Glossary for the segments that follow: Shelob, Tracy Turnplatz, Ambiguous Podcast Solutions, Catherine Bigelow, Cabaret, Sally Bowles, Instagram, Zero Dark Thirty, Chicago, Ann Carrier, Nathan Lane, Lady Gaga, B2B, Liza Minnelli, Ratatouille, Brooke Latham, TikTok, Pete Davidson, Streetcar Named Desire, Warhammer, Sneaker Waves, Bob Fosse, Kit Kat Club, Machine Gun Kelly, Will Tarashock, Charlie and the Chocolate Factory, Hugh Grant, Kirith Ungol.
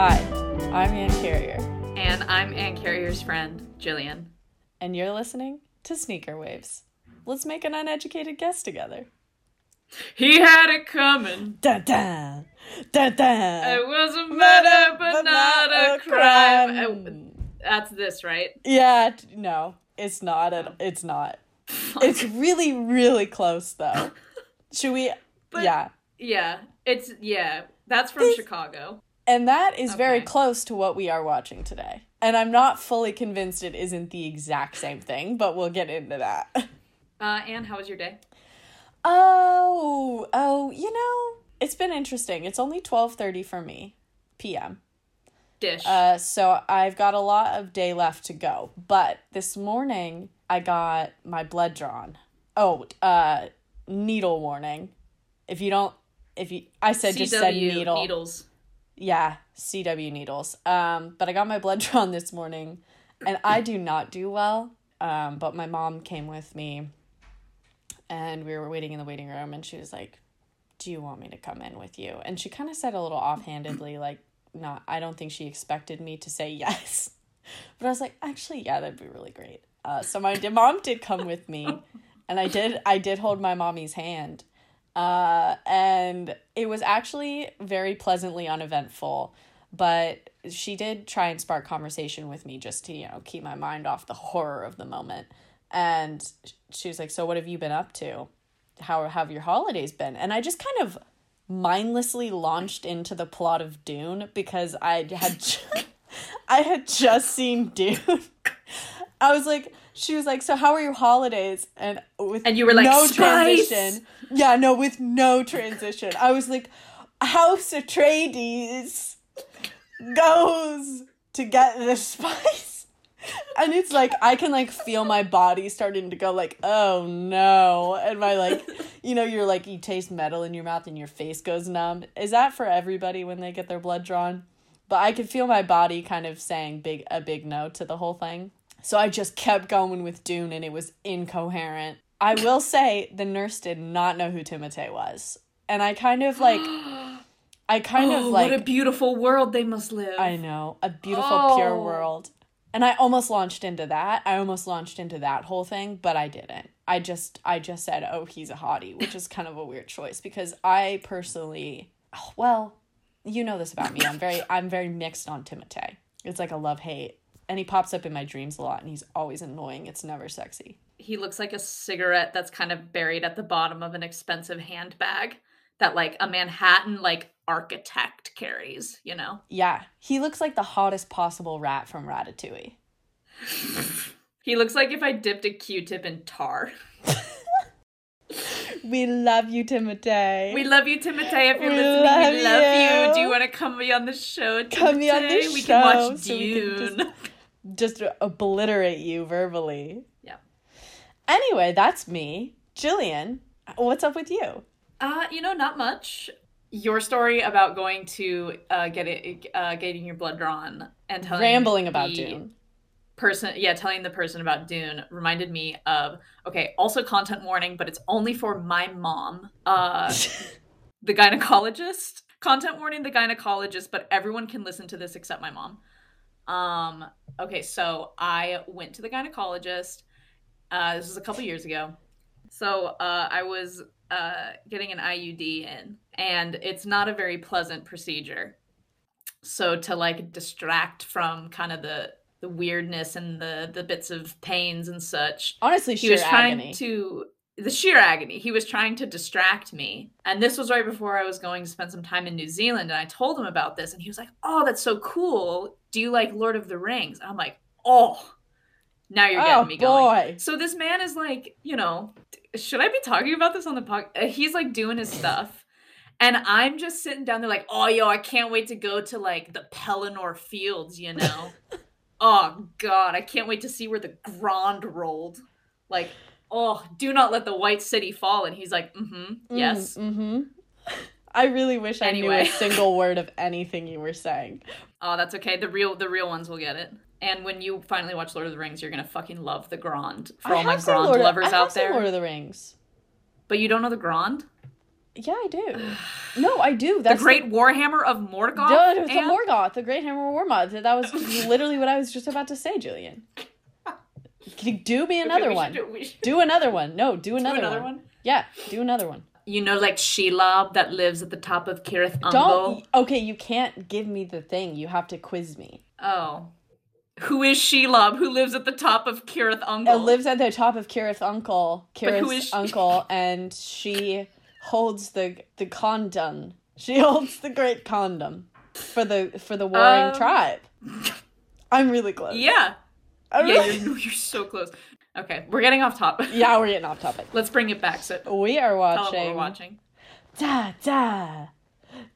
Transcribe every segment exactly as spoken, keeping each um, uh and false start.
Hi, I'm Ann Carrier. And I'm Ann Carrier's friend, Jillian. And you're listening to Sneaker Waves. Let's make an uneducated guess together. He had it coming. Dun, dun. Dun, dun. It was a murder, but, but not, not a crime. crime. I, that's this, right? Yeah, no, it's not. At, it's not. It's really, really close, though. Should we? But, yeah. Yeah, it's, yeah, that's from this, Chicago. And that is okay. Very close to what we are watching today. And I'm not fully convinced it isn't the exact same thing, but we'll get into that. Uh, Anne, how was your day? Oh, oh, you know, it's been interesting. It's only twelve thirty for me, p m. Dish. Uh, so I've got a lot of day left to go. But this morning, I got my blood drawn. Oh, uh, needle warning. If you don't, if you, I said C W just said needle. needles. Yeah, C W needles. Um, but I got my blood drawn this morning, and I do not do well. Um, but my mom came with me. And we were waiting in the waiting room, and she was like, do you want me to come in with you? And she kind of said a little offhandedly, like, not, I don't think she expected me to say yes. But I was like, actually, yeah, that'd be really great. Uh, so my mom did come with me, and I did I did hold my mommy's hand. Uh, and it was actually very pleasantly uneventful, but she did try and spark conversation with me just to, you know, keep my mind off the horror of the moment. And she was like, so what have you been up to? How have your holidays been? And I just kind of mindlessly launched into the plot of Dune because I had ju- I had just seen Dune. I was like, she was like, so how are your holidays? And with and you were like, no spice! transition. Yeah, no, with no transition. I was like, House Atreides goes to get the spice. And it's like, I can like feel my body starting to go like, oh no. And my like, you know, you're like, you taste metal in your mouth and your face goes numb. Is that for everybody when they get their blood drawn? But I could feel my body kind of saying big a big no to the whole thing. So I just kept going with Dune and it was incoherent. I will say the nurse did not know who Timothy was. And I kind of like... I kind oh, of like... What a beautiful world they must live. I know. A beautiful, oh. pure world. And I almost launched into that. I almost launched into that whole thing, but I didn't. I just I just said, oh, he's a hottie, which is kind of a weird choice because I personally, oh, well, you know this about me. I'm very I'm very mixed on Timotei. It's like a love-hate. And he pops up in my dreams a lot, and he's always annoying. It's never sexy. He looks like a cigarette that's kind of buried at the bottom of an expensive handbag that, like, a Manhattan, like, architect carries, you know? Yeah. He looks like the hottest possible rat from Ratatouille. He looks like if I dipped a Q-tip in tar. We love you, Timotei. We love you, Timotei. If you're we listening, love we love you. you. Do you want to come be on the show, Timotei? Come be on the show. We can watch so Dune. Can just, just obliterate you verbally. Yeah. Anyway, that's me. Jillian, what's up with you? Uh, you know, not much. Your story about going to uh, get it, uh, getting your blood drawn and telling rambling about Dune person, yeah, telling the person about Dune reminded me of okay. Also, content warning, but it's only for my mom, uh, the gynecologist. Content warning, the gynecologist, but everyone can listen to this except my mom. Um, okay, so I went to the gynecologist. Uh, this was a couple years ago, so uh, I was. Uh, getting an I U D in, and it's not a very pleasant procedure. So to like distract from kind of the the weirdness and the the bits of pains and such. Honestly, sheer he was trying agony. to the sheer agony. He was trying to distract me, and this was right before I was going to spend some time in New Zealand. And I told him about this, and he was like, "Oh, that's so cool. Do you like Lord of the Rings?" And I'm like, "Oh, now you're getting oh, me going." Boy. So this man is like, you know. Should I be talking about this on the podcast? He's like doing his stuff. And I'm just sitting down there like, oh, yo, I can't wait to go to like the Pelennor Fields, you know? Oh, God, I can't wait to see where the Grand rolled. Like, oh, do not let the White City fall. And he's like, mm-hmm, yes. Mm-hmm. I really wish I anyway. knew a single word of anything you were saying. Oh, that's okay. The real, the real ones will get it. And when you finally watch Lord of the Rings, you're going to fucking love the Grand. For I all my Grand lovers out there. I have seen Lord of the Rings. But you don't know the Grand? Yeah, I do. No, I do. That's the Great the, Warhammer of Morgoth? No, it's and... Morgoth. The Great Hammer of Morgoth. That was literally what I was just about to say, Julian. Do me another okay, one. Do, should... do another one. No, do another, do another one. one. Yeah, do another one. You know, like Shelob that lives at the top of Kirith Ungol? Don't. Okay, you can't give me the thing. You have to quiz me. Oh. Who is Shelob who lives at the top of Kirith Ungol? It lives at the top of Kirith Ungol, Kirith Ungol, and she holds the the condom. She holds the great condom for the for the warring um, tribe. I'm really close. Yeah. I'm yeah, really... you're, you're so close. Okay, we're getting off topic. Yeah, we're getting off topic. Let's bring it back. So we are watching. Tell them what we're watching. Da da,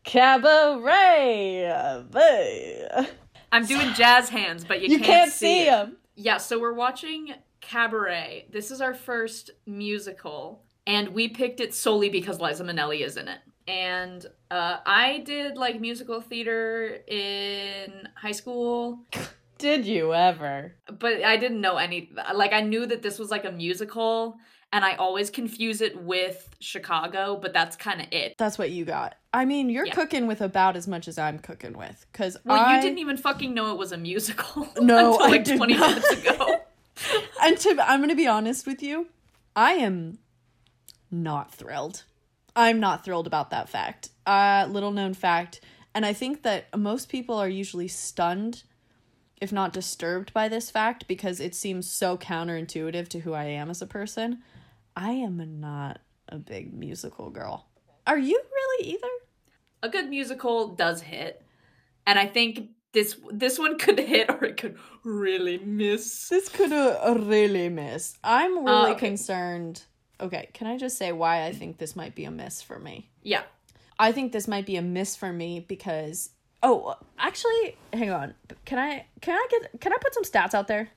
Cabaret. Babe. I'm doing jazz hands, but you, you can't, can't see them. Yeah, so we're watching Cabaret. This is our first musical, and we picked it solely because Liza Minnelli is in it. And uh, I did, like, musical theater in high school. Did you ever? But I didn't know any... Like, I knew that this was, like, a musical, and I always confuse it with Chicago, but that's kind of it. That's what you got. I mean, you're yeah. cooking with about as much as I'm cooking with, because Well, I... you didn't even fucking know it was a musical no, until, like, I did twenty not. Minutes ago. And to, I'm going to be honest with you, I am not thrilled. I'm not thrilled about that fact. Uh, little known fact. And I think that most people are usually stunned, if not disturbed, by this fact, because it seems so counterintuitive to who I am as a person. I am not a big musical girl. Are you really either? A good musical does hit. And I think this this one could hit or it could really miss. This could uh, really miss. I'm really uh, okay. concerned. Okay, can I just say why I think this might be a miss for me? Yeah. I think this might be a miss for me because... Oh, actually, hang on. Can I can I get can I put some stats out there?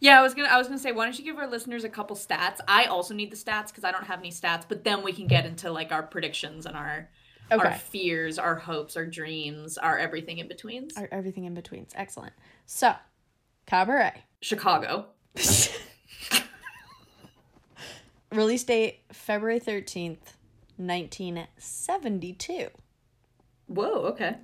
Yeah, I was gonna I was gonna say, why don't you give our listeners a couple stats? I also need the stats because I don't have any stats, but then we can get into, like, our predictions and our okay. our fears, our hopes, our dreams, our everything in betweens. Our everything in betweens. Excellent. So, Cabaret. Chicago. Release date February thirteenth, nineteen seventy two. Whoa, okay.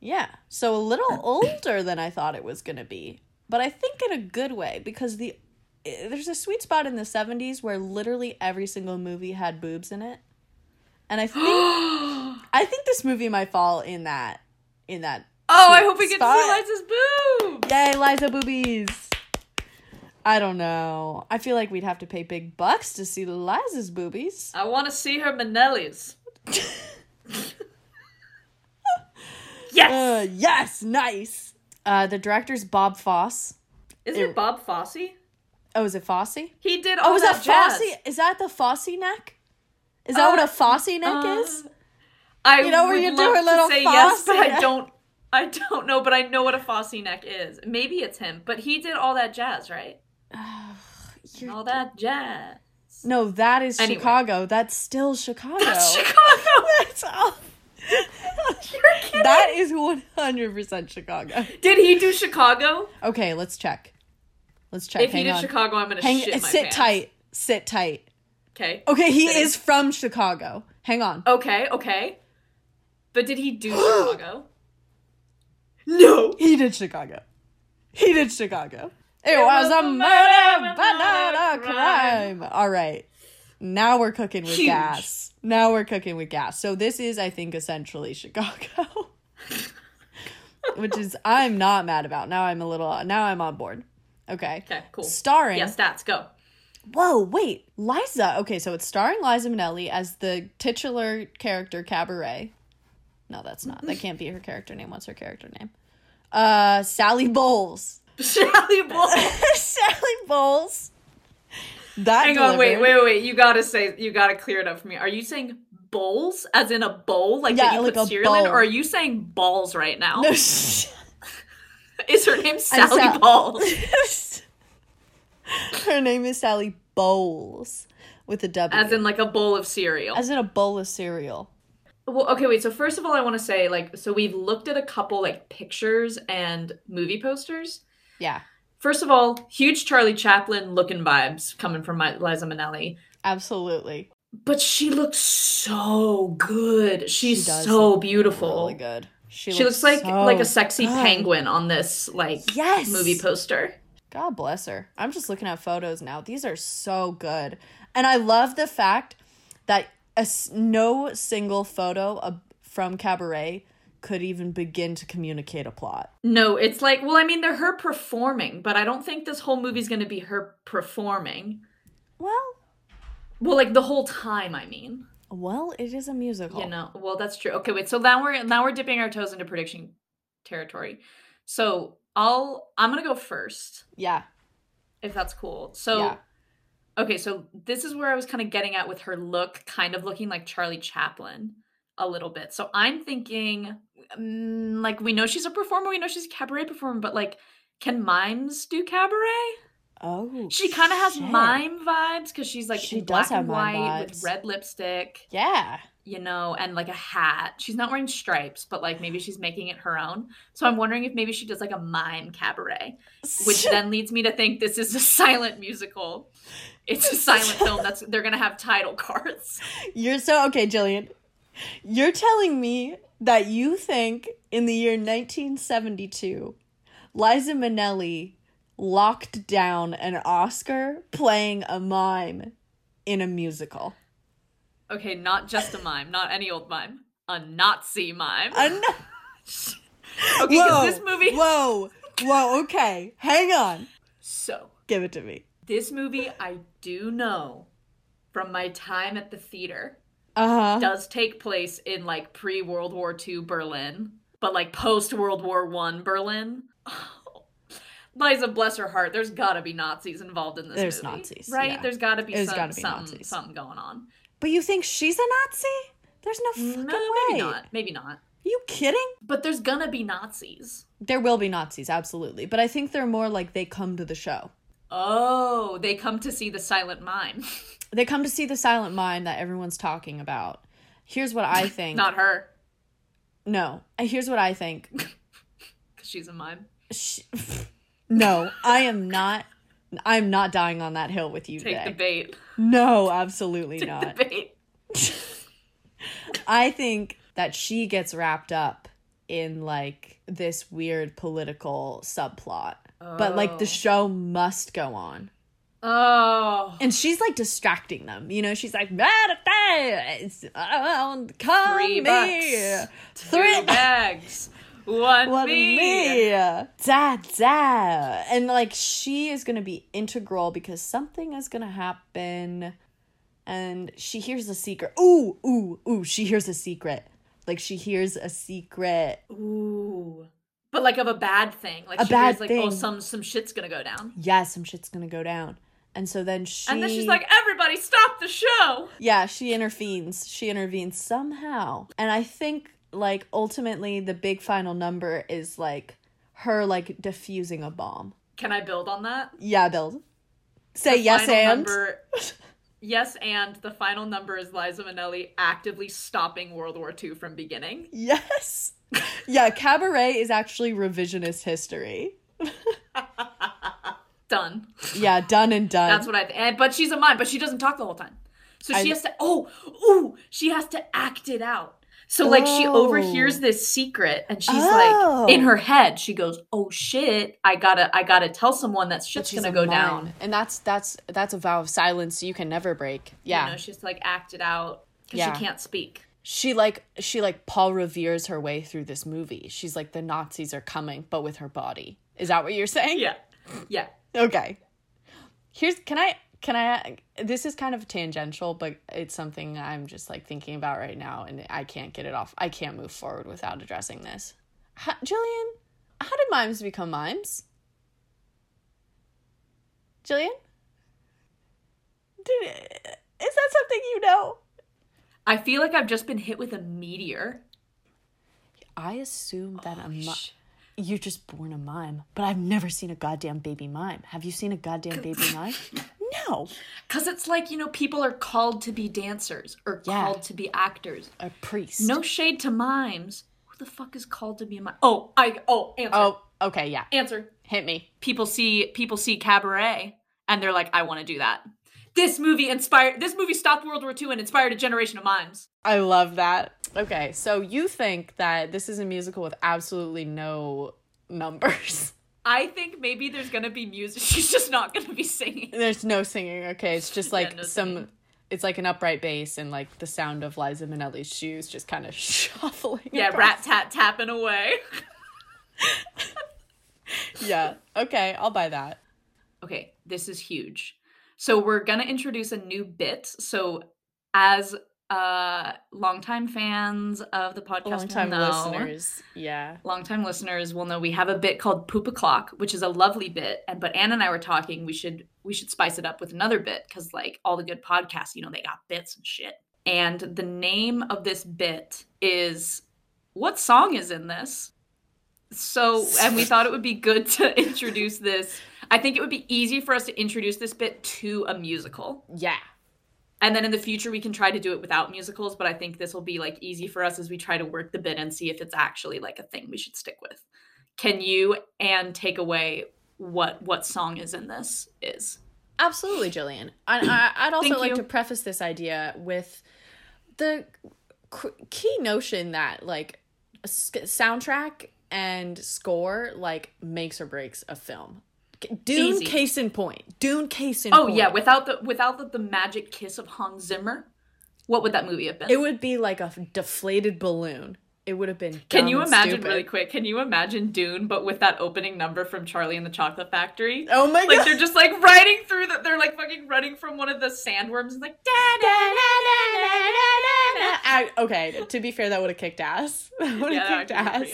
Yeah, so a little older than I thought it was going to be, but I think in a good way, because the there's a sweet spot in the seventies where literally every single movie had boobs in it, and I think I think this movie might fall in that in that. Oh, I hope we get to see Liza's boobs! Yay, Liza boobies! I don't know. I feel like we'd have to pay big bucks to see Liza's boobies. I want to see her Minnelli's. Yes! Uh, yes! Nice! Uh, the director's Bob Fosse. Isn't it, it Bob Fosse? Oh, is it Fosse? He did all oh, is that, that Fosse? Jazz. Is that the Fosse neck? Is that uh, what a Fosse neck uh, is? I you know where you do a little say Fosse yes, but neck. I don't. I don't know, but I know what a Fosse neck is. Maybe it's him, but he did All That Jazz, right? Oh, all d- that jazz. No, that is anyway. Chicago. That's still Chicago. That's Chicago. That's all. That is one hundred percent Chicago. Did he do Chicago? Okay, let's check. Let's check. If Hang he did on. Chicago, I'm going to shit my sit pants. Sit tight. Sit tight. Okay. Okay, he Sit. is from Chicago. Hang on. Okay, okay. But did he do Chicago? No. He did Chicago. He did Chicago. It, it was, was a murder, but not a crime. crime. All right. Now we're cooking with Huge. gas. Now we're cooking with gas. So this is, I think, essentially Chicago, which is I'm not mad about. Now I'm a little. Now I'm on board. Okay. Okay. Cool. Starring. Yeah. Stats. Go. Whoa. Wait. Liza. Okay. So it's starring Liza Minnelli as the titular character Cabaret. No, that's not. That can't be her character name. What's her character name? Uh, Sally Bowles. Sally Bowles. Sally Bowles. That Hang delivered. on, wait, wait, wait. You gotta say, you gotta clear it up for me. Are you saying bowls as in a bowl, like yeah, that you like put cereal bowl. in, or are you saying balls right now? No. Sh- is her name Sally Sa- Balls? Her name is Sally Bowles with a W. As in like a bowl of cereal. As in a bowl of cereal. Well, okay, wait. So first of all, I want to say, like, so we've looked at a couple like pictures and movie posters. Yeah. First of all, huge Charlie Chaplin looking vibes coming from my Liza Minnelli. Absolutely. But she looks so good. She's she so beautiful. Really good. She, she looks, looks like so like a sexy good. penguin on this like yes. movie poster. God bless her. I'm just looking at photos now. These are so good. And I love the fact that a, no single photo of, from Cabaret could even begin to communicate a plot. No, it's like, well, I mean, they're her performing, but I don't think this whole movie's going to be her performing. Well, well, like the whole time, I mean. Well, it is a musical. You know, well, that's true. Okay, wait. So now we're now we're dipping our toes into prediction territory. So I'll I'm gonna go first. Yeah, if that's cool. So, yeah. Okay, so this is where I was kind of getting at with her look, kind of looking like Charlie Chaplin a little bit. So I'm thinking, mm, like we know she's a performer, we know she's a cabaret performer, but like, can mimes do cabaret? Oh, she kind of has mime vibes because she's like she in black and white with red lipstick. Yeah, you know, and like a hat. She's not wearing stripes, but like maybe she's making it her own. So I'm wondering if maybe she does like a mime cabaret, which then leads me to think this is a silent musical. It's a silent film. That's they're gonna have title cards. You're so okay, Jillian. You're telling me that you think in the year nineteen seventy-two, Liza Minnelli locked down an Oscar playing a mime in a musical. Okay, not just a mime, not any old mime, a Nazi mime. A na- okay, whoa, this movie. whoa, whoa. Okay, hang on. So, give it to me. This movie, I do know from my time at the theater, uh-huh. does take place in like pre-World War Two Berlin, but like post-World War One Berlin. Liza, bless her heart, there's got to be Nazis involved in this there's movie. There's Nazis. Right? Yeah. There's got to be, some, be something, something going on. But you think she's a Nazi? There's no fucking no, way. Maybe not. Maybe not. Are you kidding? But there's going to be Nazis. There will be Nazis, absolutely. But I think they're more like they come to the show. Oh, they come to see the silent mime. They come to see the silent mime that everyone's talking about. Here's what I think. Not her. No. Here's what I think. Because she's a mime. She... No, I am not. I'm not dying on that hill with you Take today. Take the bait. No, absolutely Take not. Take the bait. I think that she gets wrapped up in like this weird political subplot, oh. but like the show must go on. Oh, and she's like distracting them. You know, she's like, come three me, bucks. three Two bags. One, One me. me. Da, da. And, like, she is going to be integral because something is going to happen. And she hears a secret. Ooh, ooh, ooh. She hears a secret. Like, she hears a secret. Ooh. But, like, of a bad thing. Like, a she bad hears, like, thing. oh, some, some shit's going to go down. Yeah, some shit's going to go down. And so then she... And then she's like, everybody stop the show! Yeah, she intervenes. She intervenes somehow. And I think... like ultimately the big final number is like her like diffusing a bomb. Can I build on that? Yeah, build. Say the yes and number, yes and the final number is Liza Minnelli actively stopping World War Two from beginning. Yes. Yeah, Cabaret is actually revisionist history. Done. Yeah, done and done. That's what I th- and, but she's a mime, but she doesn't talk the whole time. So she I, has to oh, ooh, she has to act it out. So, like, oh. she overhears this secret, and she's, oh. like, in her head, she goes, oh, shit, I gotta, I gotta tell someone that shit's gonna go mime. down. And that's, that's, that's a vow of silence you can never break. Yeah. You know, she's, like, acted out, because yeah. she can't speak. She, like, she, like, Paul Revere's her way through this movie. She's, like, the Nazis are coming, but with her body. Is that what you're saying? Yeah. Yeah. Okay. Here's, can I... Can I, this is kind of tangential, but it's something I'm just like thinking about right now and I can't get it off. I can't move forward without addressing this. How, Jillian, how did mimes become mimes? Jillian? Did, is that something you know? I feel like I've just been hit with a meteor. I assume that oh, a mime. You're just born a mime, but I've never seen a goddamn baby mime. Have you seen a goddamn baby mime? No. Because it's like, you know, people are called to be dancers or yeah. called to be actors. A priest. No shade to mimes. Who the fuck is called to be a mime? Oh, I, oh, answer. Oh, okay, yeah. Answer. Hit me. People see, people see Cabaret and they're like, I want to do that. this movie inspired, this movie stopped World War Two and inspired a generation of mimes. I love that. Okay, so you think that this is a musical with absolutely no numbers. I think maybe there's going to be music. She's just not going to be singing. There's no singing, okay. It's just like yeah, no some, singing. It's like an upright bass and like the sound of Liza Minnelli's shoes just kind of shuffling. Yeah, across. Rat-tat-tapping away. Yeah, okay, I'll buy that. Okay, this is huge. So we're going to introduce a new bit. So as uh, longtime fans of the podcast longtime will know, listeners, yeah. Longtime listeners will know we have a bit called Poop O'Clock, which is a lovely bit. And but Anna and I were talking, we should we should spice it up with another bit because like all the good podcasts, you know, they got bits and shit. And the name of this bit is What Song Is In This? So, and we thought it would be good to introduce this. I think it would be easy for us to introduce this bit to a musical. Yeah. And then in the future, we can try to do it without musicals, but I think this will be, like, easy for us as we try to work the bit and see if it's actually, like, a thing we should stick with. Can you, Anne, take away what what song is in this is? Absolutely, Jillian. And I, I'd also like you. to preface this idea with the key notion that, like, a soundtrack and score, like, makes or breaks a film. Dune, Easy. case in point. Dune, case in oh, point. Oh, yeah. Without the without the, the magic kiss of Hans Zimmer, what would that movie have been? It would be like a deflated balloon. It would have been Can you imagine, stupid. really quick, can you imagine Dune, but with that opening number from Charlie and the Chocolate Factory? Oh, my God. Like, they're just, like, riding through the, they're, like, fucking running from one of the sandworms and, like, da-da-da-da-da-da-da-da. Okay, to be fair, that would have kicked ass. That would have yeah, kicked ass.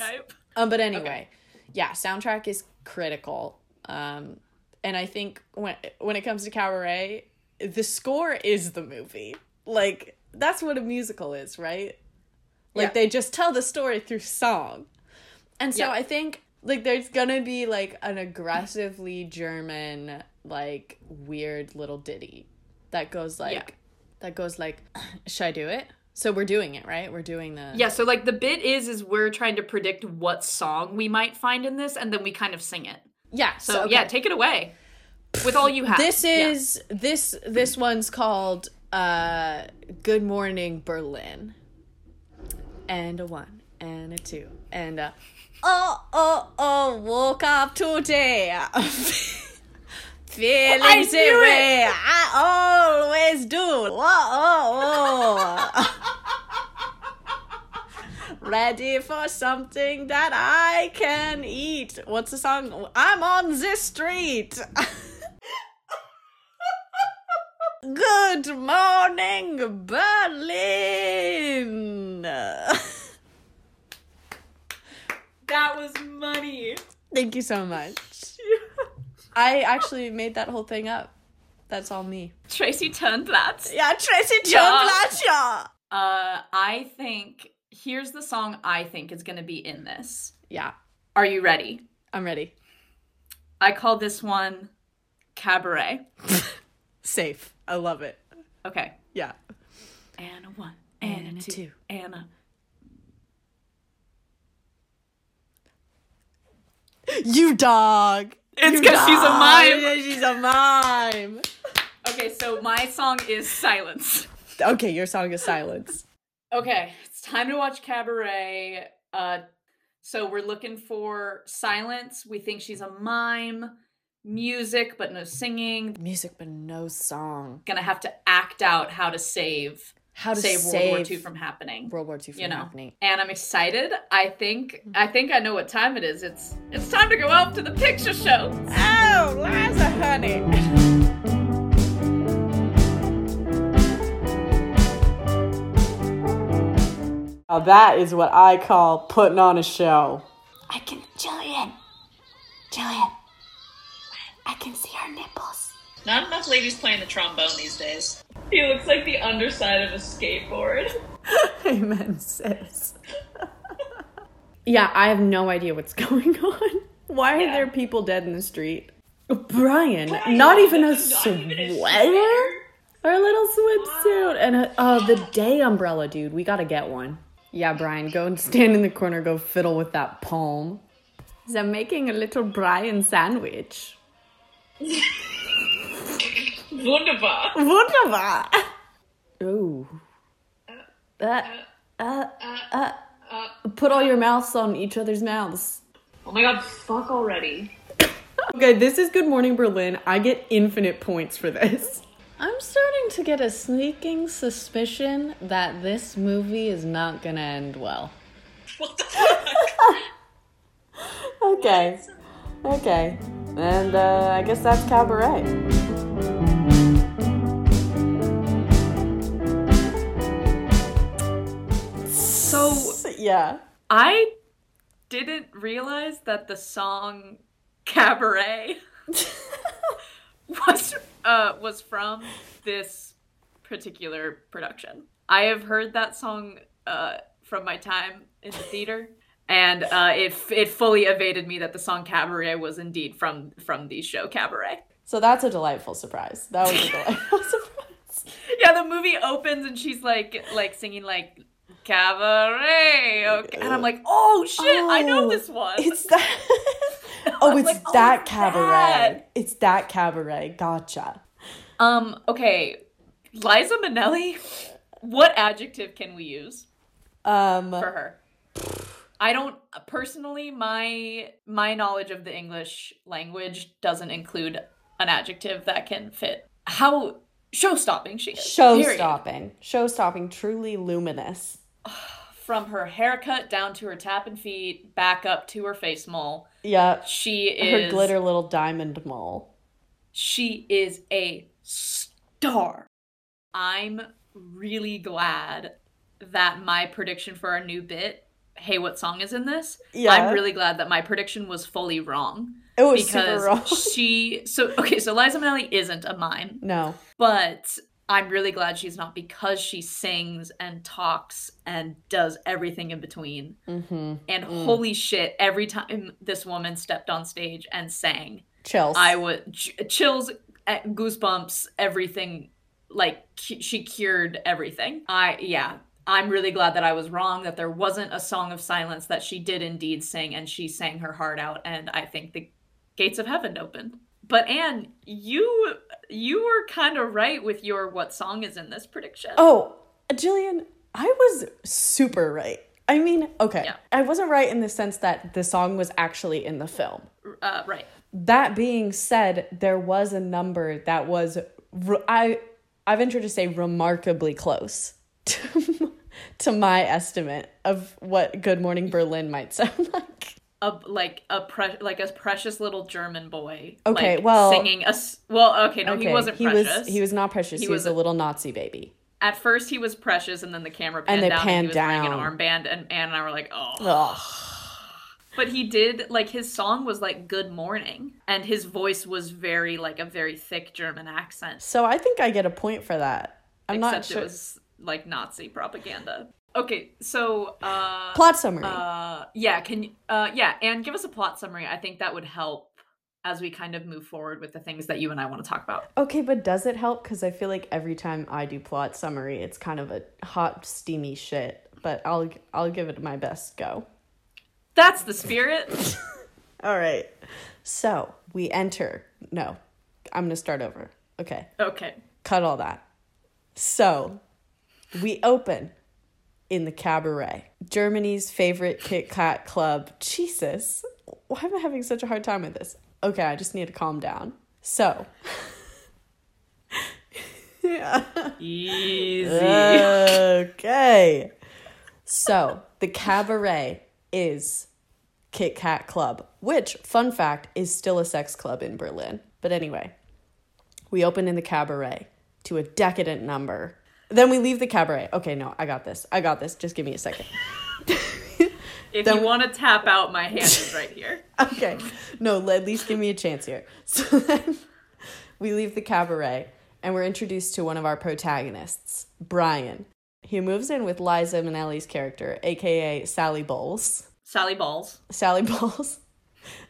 Um, But anyway, okay. yeah, soundtrack is critical. Um, and I think when when it comes to Cabaret, the score is the movie. Like, that's what a musical is, right? Like, yeah. they just tell the story through song. And so yeah. I think, like, there's gonna be, like, an aggressively German, like, weird little ditty that goes, like, yeah. that goes, like, should I do it? So we're doing it, right? We're doing the... Yeah, so, like, the bit is, is we're trying to predict what song we might find in this, and then we kind of sing it. Yeah, so, so okay. yeah, take it away with all you have. This is, yeah. this this one's called uh, Good Morning Berlin. And a one, and a two, and a, oh, oh, oh, woke up today. Feeling silly, I always do. Whoa, oh, oh. Ready for something that I can eat. What's the song? I'm on this street. Good morning, Berlin. That was money. Thank you so much. I actually made that whole thing up. That's all me. Tracy Turnplatz. Yeah, Tracy Turnplatz, yeah. Uh, I think... Here's the song I think is going to be in this. Yeah. Are you ready? I'm ready. I call this one Cabaret. Safe. I love it. Okay. Yeah. And a one. And, and a two. two. And a... You dog. It's because she's a mime. Yeah, she's a mime. Okay, so my song is Silence. Okay, your song is Silence. Okay, it's time to watch Cabaret. Uh, so we're looking for silence. We think she's a mime. Music, but no singing. Music, but no song. Gonna have to act out how to save how to save, save World War Two from happening. World War Two from you know? happening. And I'm excited. I think I think I know what time it is. It's it's time to go out to the picture show. Oh, Liza, honey. Now that is what I call putting on a show. I can, Jillian, Jillian, I can see her nipples. Not enough ladies playing the trombone these days. He looks like the underside of a skateboard. Amen, sis. Yeah, I have no idea what's going on. Why are yeah. there people dead in the street? Brian, Brian not even a sweater? Our little swimsuit. And a, oh, the day umbrella, dude. We gotta get one. Yeah, Brian, go and stand in the corner. Go fiddle with that palm. They're making a little Brian sandwich. Wunderbar. Wunderbar. Ooh. Uh, uh, uh, uh, uh, put all your mouths on each other's mouths. Oh my god, fuck already. Okay, this is Good Morning Berlin. I get infinite points for this. I'm starting to get a sneaking suspicion that this movie is not gonna end well. What the fuck? Okay. What? Okay. And uh, I guess that's Cabaret. So, yeah. I didn't realize that the song Cabaret was uh was from this particular production. I have heard that song uh from my time in the theater, and uh it it fully evaded me that the song Cabaret was indeed from from the show Cabaret. So that's a delightful surprise. That was a delightful surprise. Yeah, the movie opens and she's like like singing like Cabaret, okay. And I'm like, oh shit, oh, I know this one. It's that. Oh, it's like, that oh, it's Cabaret. That. It's that Cabaret. Gotcha. Um. Okay, Liza Minnelli. What adjective can we use? Um. For her, I don't personally. My my knowledge of the English language doesn't include an adjective that can fit. How show-stopping she is. Show-stopping. Show-stopping. Truly luminous. From her haircut down to her tapping feet, back up to her face mole. Yeah. She is... her glitter little diamond mole. She is a star. I'm really glad that my prediction for our new bit, hey, what song is in this? Yeah. I'm really glad that my prediction was fully wrong. It was super wrong. she... So, okay, so Liza Minnelli isn't a mime. No. But... I'm really glad she's not, because she sings and talks and does everything in between. Mm-hmm. And mm. holy shit, every time this woman stepped on stage and sang, chills. I would ch- chills, goosebumps, everything. Like cu- she cured everything. I yeah, I'm really glad that I was wrong, that there wasn't a song of silence that she did indeed sing, and she sang her heart out, and I think the gates of heaven opened. But Anne, you you were kind of right with your what song is in this prediction. Oh, Jillian, I was super right. I mean, okay. Yeah. I wasn't right in the sense that the song was actually in the film. Uh, right. That being said, there was a number that was, re- I, I venture to say, remarkably close to, to my estimate of what Good Morning Berlin might sound like. A, like a pre- like a precious little German boy. Okay, like, well, singing a well. Okay, no, okay. he wasn't he precious. Was, he was not precious. He, he was, was a little Nazi baby. At first, he was precious, and then the camera panned and they down. Panned and he was down. Wearing an armband, and Anne and I were like, oh. Ugh. But he did like his song was like "Good Morning," and his voice was very like a very thick German accent. So I think I get a point for that. I'm Except not sure. It was like Nazi propaganda. Okay, so uh, plot summary. Uh, yeah, can you, uh, yeah, and give us a plot summary. I think that would help as we kind of move forward with the things that you and I want to talk about. Okay, but does it help? Because I feel like every time I do plot summary, it's kind of a hot, steamy shit. But I'll I'll give it my best go. That's the spirit. All right. So we enter. No, I'm gonna start over. Okay. Okay. Cut all that. So we open. In the Cabaret, Germany's favorite Kit Kat Club. Jesus, why am I having such a hard time with this? Okay, I just need to calm down. So, yeah, easy. Okay, so the Cabaret is Kit Kat Club, which, fun fact, is still a sex club in Berlin. But anyway, we open in the Cabaret to a decadent number. Then we leave the Cabaret. Okay, no, I got this. I got this. Just give me a second. If then, you want to tap out, my hand is right here. Okay. No, at least give me a chance here. So then we leave the Cabaret, and we're introduced to one of our protagonists, Brian. He moves in with Liza Minnelli's character, a k a. Sally Bowles. Sally Bowles. Sally Bowles.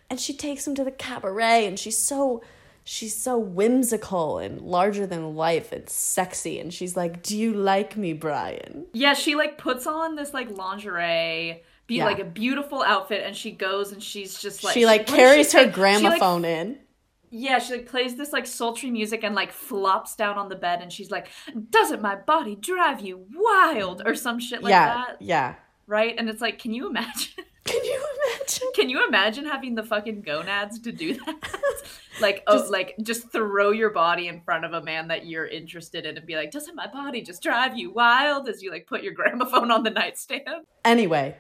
And she takes him to the Cabaret, and she's so... she's so whimsical and larger than life and sexy. And she's like, do you like me, Brian? Yeah, she like puts on this like lingerie, be yeah. like a beautiful outfit. And she goes and she's just like... she like carries she her gramophone she, like, in. Yeah, she like plays this like sultry music and like flops down on the bed and she's like, "Doesn't my body drive you wild?" or some shit like yeah, that. Yeah. Right? And it's like, can you imagine? Can you imagine? Can you imagine having the fucking gonads to do that? Like, just, oh, like just throw your body in front of a man that you're interested in and be like, "Doesn't my body just drive you wild?" as you like put your gramophone on the nightstand. Anyway,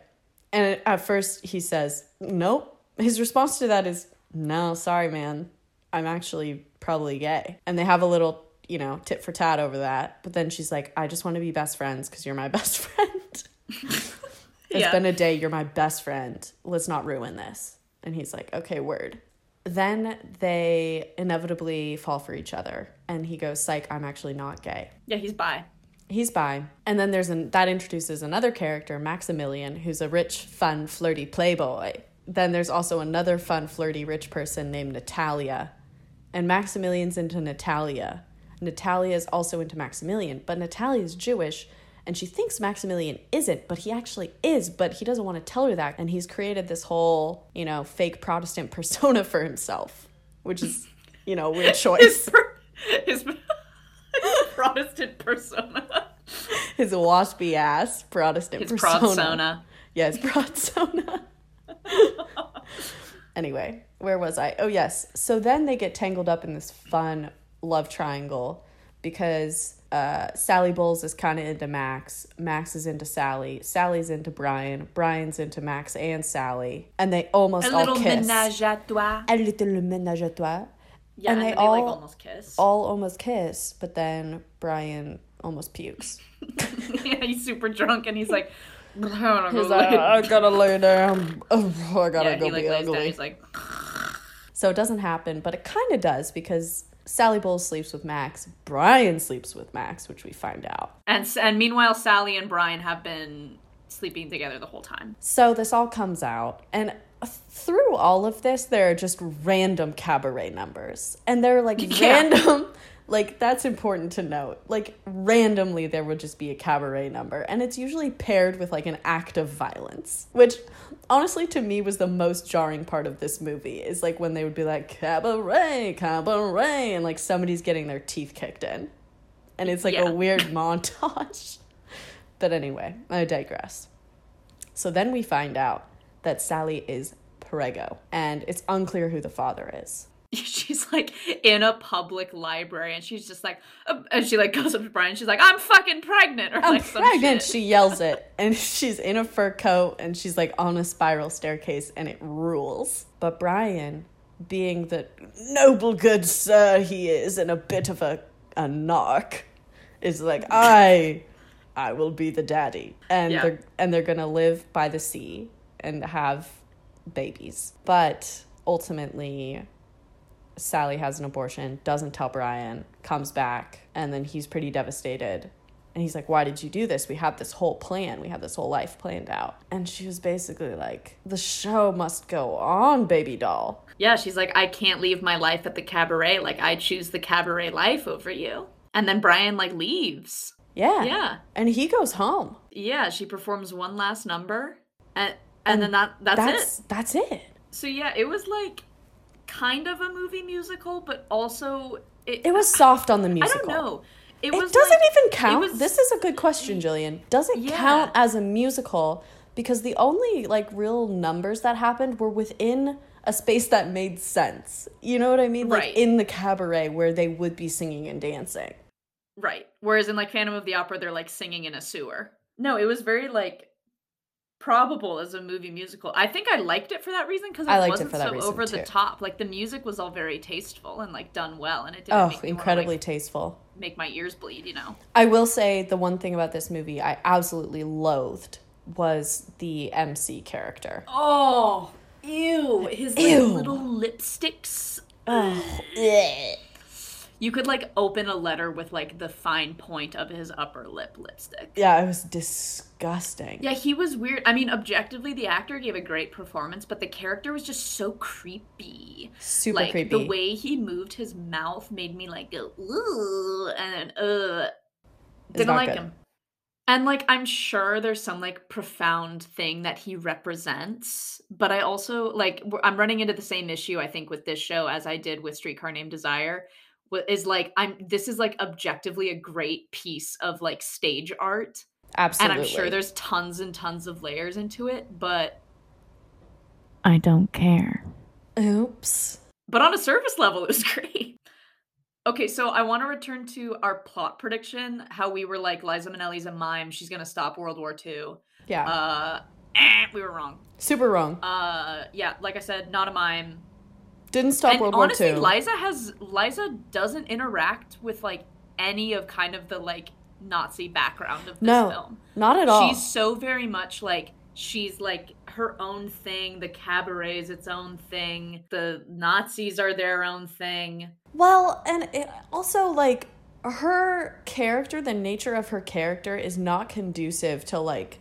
and at first he says, "Nope." His response to that is, "No, sorry, man. I'm actually probably gay." And they have a little, you know, tit for tat over that. But then she's like, "I just want to be best friends because you're my best friend." It's yeah. been a day. You're my best friend. Let's not ruin this. And he's like, "Okay, word." Then they inevitably fall for each other. And he goes, "Psych, I'm actually not gay." Yeah, he's bi. He's bi. And then there's an, that introduces another character, Maximilian, who's a rich, fun, flirty playboy. Then there's also another fun, flirty, rich person named Natalia. And Maximilian's into Natalia. Natalia's also into Maximilian. But Natalia's Jewish. And she thinks Maximilian isn't, but he actually is, but he doesn't want to tell her that. And he's created this whole, you know, fake Protestant persona for himself, which is, you know, a weird choice. His, per- his, his Protestant persona. His waspy ass Protestant his persona. His prod-sona. Yeah, his prod-sona. Anyway, where was I? Oh, yes. So then they get tangled up in this fun love triangle because... Uh, Sally Bowles is kind of into Max. Max is into Sally. Sally's into Brian. Brian's into Max and Sally. And they almost a all kiss. A little ménage à toi. A little ménage à toi. Yeah, and, and they, they all like, almost kiss. All almost kiss, but then Brian almost pukes. Yeah, he's super drunk and he's like, I gotta he's go like, I gotta lay down. Oh, I gotta yeah, go he, be like, ugly. Down, he's like... So it doesn't happen, but it kind of does because... Sally Bowles sleeps with Max. Brian sleeps with Max, which we find out. And and meanwhile, Sally and Brian have been sleeping together the whole time. So this all comes out. And through all of this, there are just random cabaret numbers. And they're like yeah. random. Like, that's important to note. Like, randomly, there would just be a cabaret number. And it's usually paired with, like, an act of violence. Which, honestly, to me, was the most jarring part of this movie. Is, like, when they would be like, cabaret, cabaret. And, like, somebody's getting their teeth kicked in. And it's, like, yeah. a weird montage. But anyway, I digress. So then we find out that Sally is prego. And it's unclear who the father is. She's like in a public library and she's just like uh, and she like goes up to Brian, she's like, "I'm fucking pregnant," or I'm like some pregnant shit. She yells it and she's in a fur coat and she's like on a spiral staircase and it rules. But Brian, being the noble good sir he is and a bit of a, a narc, is like, I I will be the daddy. And yeah. they're and they're gonna live by the sea and have babies. But ultimately Sally has an abortion, doesn't tell Brian, comes back, and then he's pretty devastated. And he's like, "Why did you do this? We had this whole plan. We had this whole life planned out." And she was basically like, "The show must go on, baby doll." Yeah, she's like, "I can't leave my life at the cabaret. Like, I choose the cabaret life over you." And then Brian, like, leaves. Yeah. Yeah. And he goes home. Yeah, she performs one last number. And, and, and then that that's, that's it. That's it. So, yeah, it was like... kind of a movie musical, but also it, it was soft on the musical. I don't know. It, was it doesn't like, even count. It was, this is a good question, Jillian. Does it yeah. count as a musical? Because the only like real numbers that happened were within a space that made sense. You know what I mean? Right. Like in the cabaret where they would be singing and dancing. Right. Whereas in like Phantom of the Opera, they're like singing in a sewer. No, it was very like probable as a movie musical. I think I liked it for that reason because it wasn't so over the top. Like the music was all very tasteful and like done well, and it didn't oh incredibly tasteful make my ears bleed. You know, I will say the one thing about this movie I absolutely loathed was the M C character. Oh, ew! His like, ew. little lipsticks. Oh. You could like open a letter with like the fine point of his upper lip lipstick. Yeah, it was disgusting. Yeah, he was weird. I mean, objectively, the actor gave a great performance, but the character was just so creepy. Super like, creepy. The way he moved his mouth made me like go, ooh, and then, uh, didn't like good. him. And, like, I'm sure there's some, like, profound thing that he represents, but I also, like, w- I'm running into the same issue, I think, with this show as I did with Streetcar Named Desire, wh- is, like, I'm, this is, like, objectively a great piece of, like, stage art. Absolutely. And I'm sure there's tons and tons of layers into it, but... I don't care. Oops. But on a surface level, it was great. Okay, so I want to return to our plot prediction, how we were like, Liza Minnelli's a mime, she's going to stop World War Two. Yeah. Uh, eh, we were wrong. Super wrong. Uh, yeah, like I said, not a mime. Didn't stop and World honestly, War Two. And honestly, Liza has, Liza doesn't interact with, like, any of kind of the, like, Nazi background of this no, film. Not at all. She's so very much, like, she's, like, her own thing, the cabaret is its own thing, the Nazis are their own thing. Well, and it also, like, her character, the nature of her character is not conducive to, like,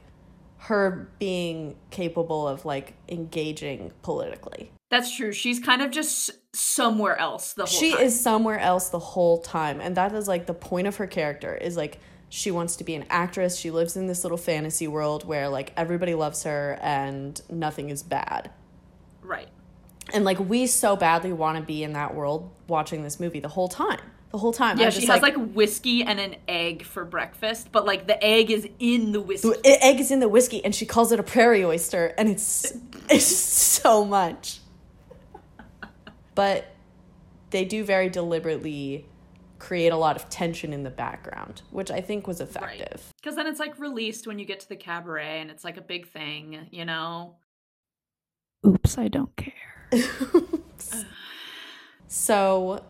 her being capable of, like, engaging politically. That's true. She's kind of just somewhere else the whole she time. She is somewhere else the whole time. And that is, like, the point of her character is, like, she wants to be an actress. She lives in this little fantasy world where, like, everybody loves her and nothing is bad. Right. And, like, we so badly want to be in that world watching this movie the whole time. The whole time. Yeah, I'm she just has, like, like, whiskey and an egg for breakfast, but, like, the egg is in the whiskey. The egg is in the whiskey, and she calls it a prairie oyster, and it's it's so much. But they do very deliberately create a lot of tension in the background, which I think was effective. Because right. Then it's, like, released when you get to the cabaret, and it's, like, a big thing, you know? Oops, I don't care. So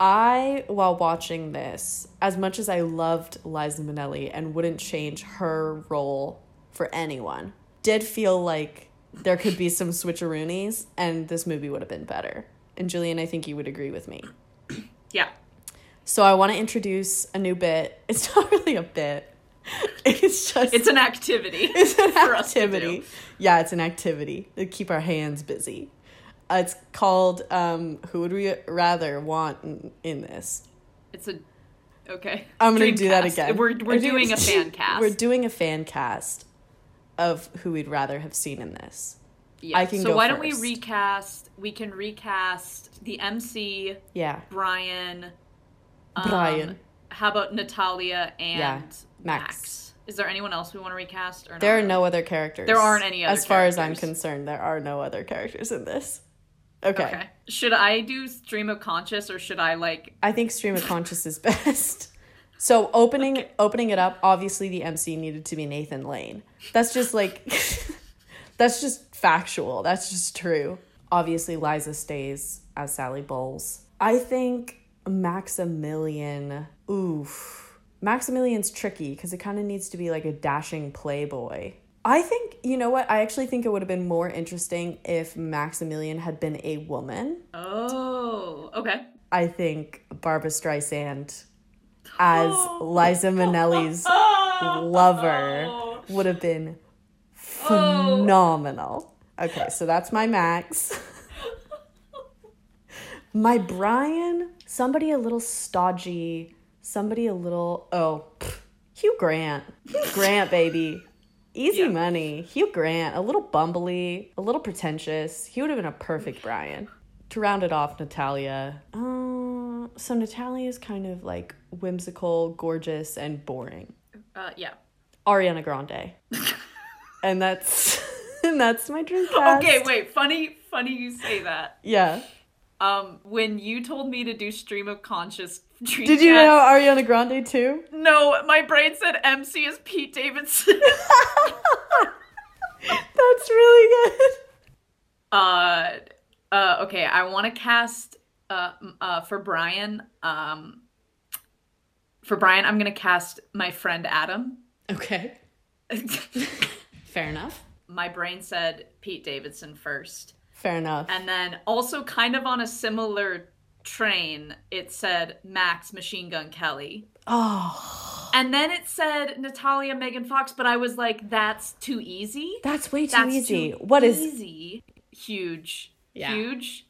I, while watching this, as much as I loved Liza Minnelli and wouldn't change her role for anyone, did feel like there could be some switcheroonies and this movie would have been better. And Julian, I think you would agree with me. Yeah. So I want to introduce a new bit. It's not really a bit. It's just it's an activity. It's an for activity. Us to do. Yeah, it's an activity. They keep our hands busy. Uh, it's called um, "Who Would We Rather Want in, in This?" It's a okay. I'm gonna Dream do cast. that again. We're we're I'm doing, doing a fan cast. We're doing a fan cast of who we'd rather have seen in this. Yeah. I can. So go why first. don't we recast? We can recast the M C. Yeah. Brian. Um, Brian. How about Natalia and yeah. Max. Max? Is there anyone else we want to recast? Or there not? are no other characters. There aren't any other. As far characters. as I'm concerned, there are no other characters in this. Okay. okay. Should I do stream of conscious or should I like? I think stream of conscious is best. So opening okay. opening it up. Obviously, the M C needed to be Nathan Lane. That's just like, that's just factual. That's just true. Obviously, Liza stays as Sally Bowles. I think Maximilian. Oof. Maximilian's tricky because it kind of needs to be like a dashing playboy. I think, you know what? I actually think it would have been more interesting if Maximilian had been a woman. Oh, okay. I think Barbra Streisand as oh. Liza Minnelli's oh. lover would have been phenomenal. Oh. Okay, so that's my Max. My Brian, somebody a little stodgy. Somebody a little, oh, pff, Hugh Grant. Grant, baby. Easy yeah. money. Hugh Grant, a little bumbly, a little pretentious. He would have been a perfect Brian. To round it off, Natalia. Uh, so Natalia is kind of like whimsical, gorgeous, and boring. Uh, yeah. Ariana Grande. and that's and that's my dream cast. Okay, wait. Funny, funny you say that. Yeah. Um, when you told me to do stream of conscious dream Did you cast, know Ariana Grande too? No, my brain said M C is Pete Davidson. That's really good. Uh, uh, okay, I want to cast, uh, uh, for Brian, um, for Brian, I'm going to cast my friend Adam. Okay. Fair enough. My brain said Pete Davidson first. Fair enough. And then also kind of on a similar train, it said Max Machine Gun Kelly. Oh. And then it said Natalia Megan Fox, but I was like, that's too easy. That's way too that's easy. Too what easy. is easy? Huge. Yeah. Huge.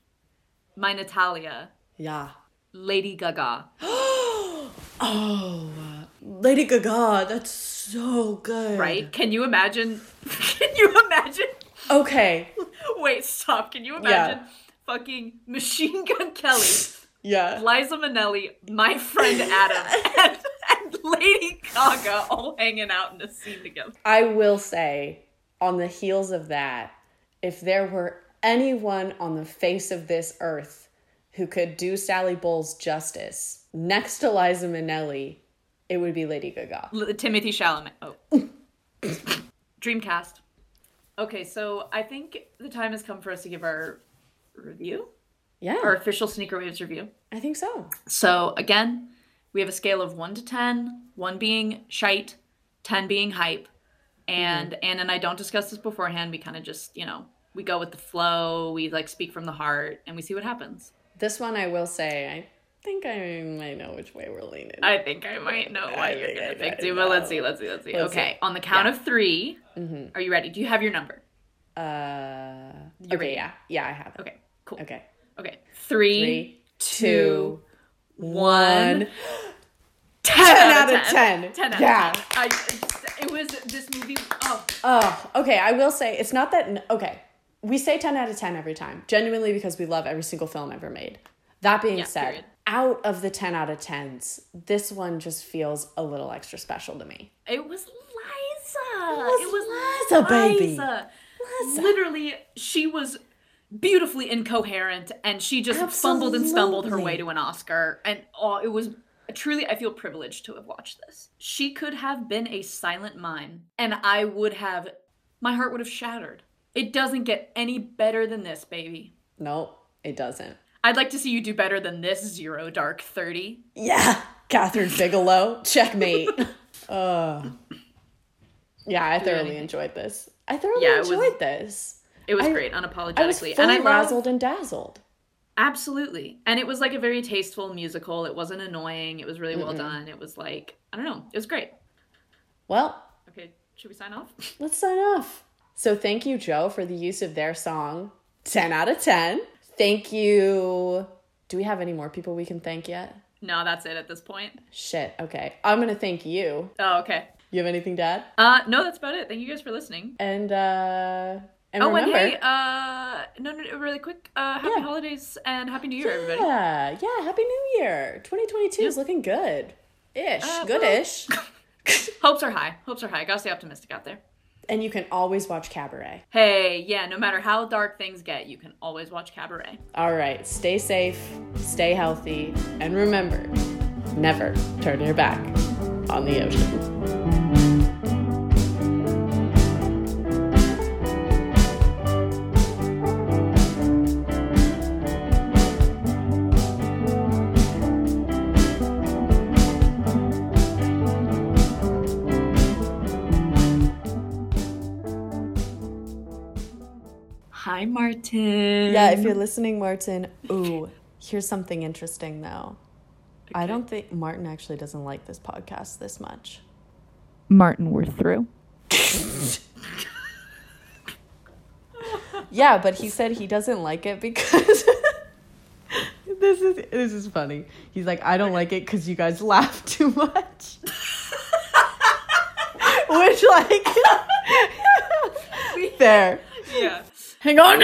My Natalia. Yeah. Lady Gaga. Oh. Lady Gaga, that's so good. Right? Can you imagine? Can you imagine? Okay. Wait, stop. Can you imagine yeah. fucking Machine Gun Kelly, yeah. Liza Minnelli, my friend Adam, and, and Lady Gaga all hanging out in a scene together? I will say, on the heels of that, if there were anyone on the face of this earth who could do Sally Bowles justice next to Liza Minnelli, it would be Lady Gaga. L- Timothy Chalamet. Oh. Dreamcast. Okay, so I think the time has come for us to give our review. Yeah. Our official Sneaker Waves review. I think so. So, again, we have a scale of one to ten, one being shite, ten being hype. And mm-hmm. Anne and I don't discuss this beforehand. We kind of just, you know, we go with the flow. We, like, speak from the heart, and we see what happens. This one, I will say, I think I might know which way we're leaning. I think I might know why I you're going to pick two, but let's see, let's see, let's see. Let's okay, see. On the count yeah. of three, mm-hmm. are you ready? Do you have your number? Uh, you're okay, ready? yeah. Yeah, I have it. Okay, cool. Okay. Okay. Three, three two, one. ten out of ten. ten out of ten. Yeah. I, it was this movie. Oh. Oh, okay. I will say, it's not that, okay. We say ten out of ten every time, genuinely, because we love every single film ever made. That being yeah, said, period. Out of the ten out of tens, this one just feels a little extra special to me. It was Liza. It was, it was Liza, baby. Liza. Liza. Literally, she was beautifully incoherent, and she just Absolutely. fumbled and stumbled her way to an Oscar. And oh, it was truly, I feel privileged to have watched this. She could have been a silent mime, and I would have, my heart would have shattered. It doesn't get any better than this, baby. No, it doesn't. I'd like to see you do better than this, Zero Dark Thirty. Yeah, Catherine Bigelow. Checkmate. uh, yeah, I thoroughly enjoyed this. I thoroughly yeah, enjoyed it was, this. It was I, great, unapologetically. I was fully and I razzled loved, and dazzled. Absolutely. And it was like a very tasteful musical. It wasn't annoying. It was really mm-hmm. well done. It was like, I don't know. It was great. Well. Okay, should we sign off? Let's sign off. So thank you, Joe, for the use of their song, ten out of ten. Thank you. Do we have any more people we can thank yet? No, that's it at this point. Shit, okay. I'm going to thank you. Oh, okay. You have anything to add? Uh, no, that's about it. Thank you guys for listening. And, uh, and oh, remember. Oh, and hey, uh, no, no, really quick, uh, happy yeah. holidays and happy New Year, yeah. everybody. Yeah, yeah, happy New Year. twenty twenty-two yep. is looking good. Ish, uh, good-ish. Well. Hopes are high. Hopes are high. Gotta stay optimistic out there. And you can always watch Cabaret. Hey, yeah, no matter how dark things get, you can always watch Cabaret. All right, stay safe, stay healthy, and remember, never turn your back on the ocean. Hi, Martin. Yeah, if you're listening, Martin. Ooh, here's something interesting, though. Okay. I don't think Martin actually doesn't like this podcast this much. Martin, we're through. Yeah, but he said he doesn't like it because... this is this is funny. He's like, I don't like it because you guys laugh too much. Which, like... Fair. Yeah. Hang on.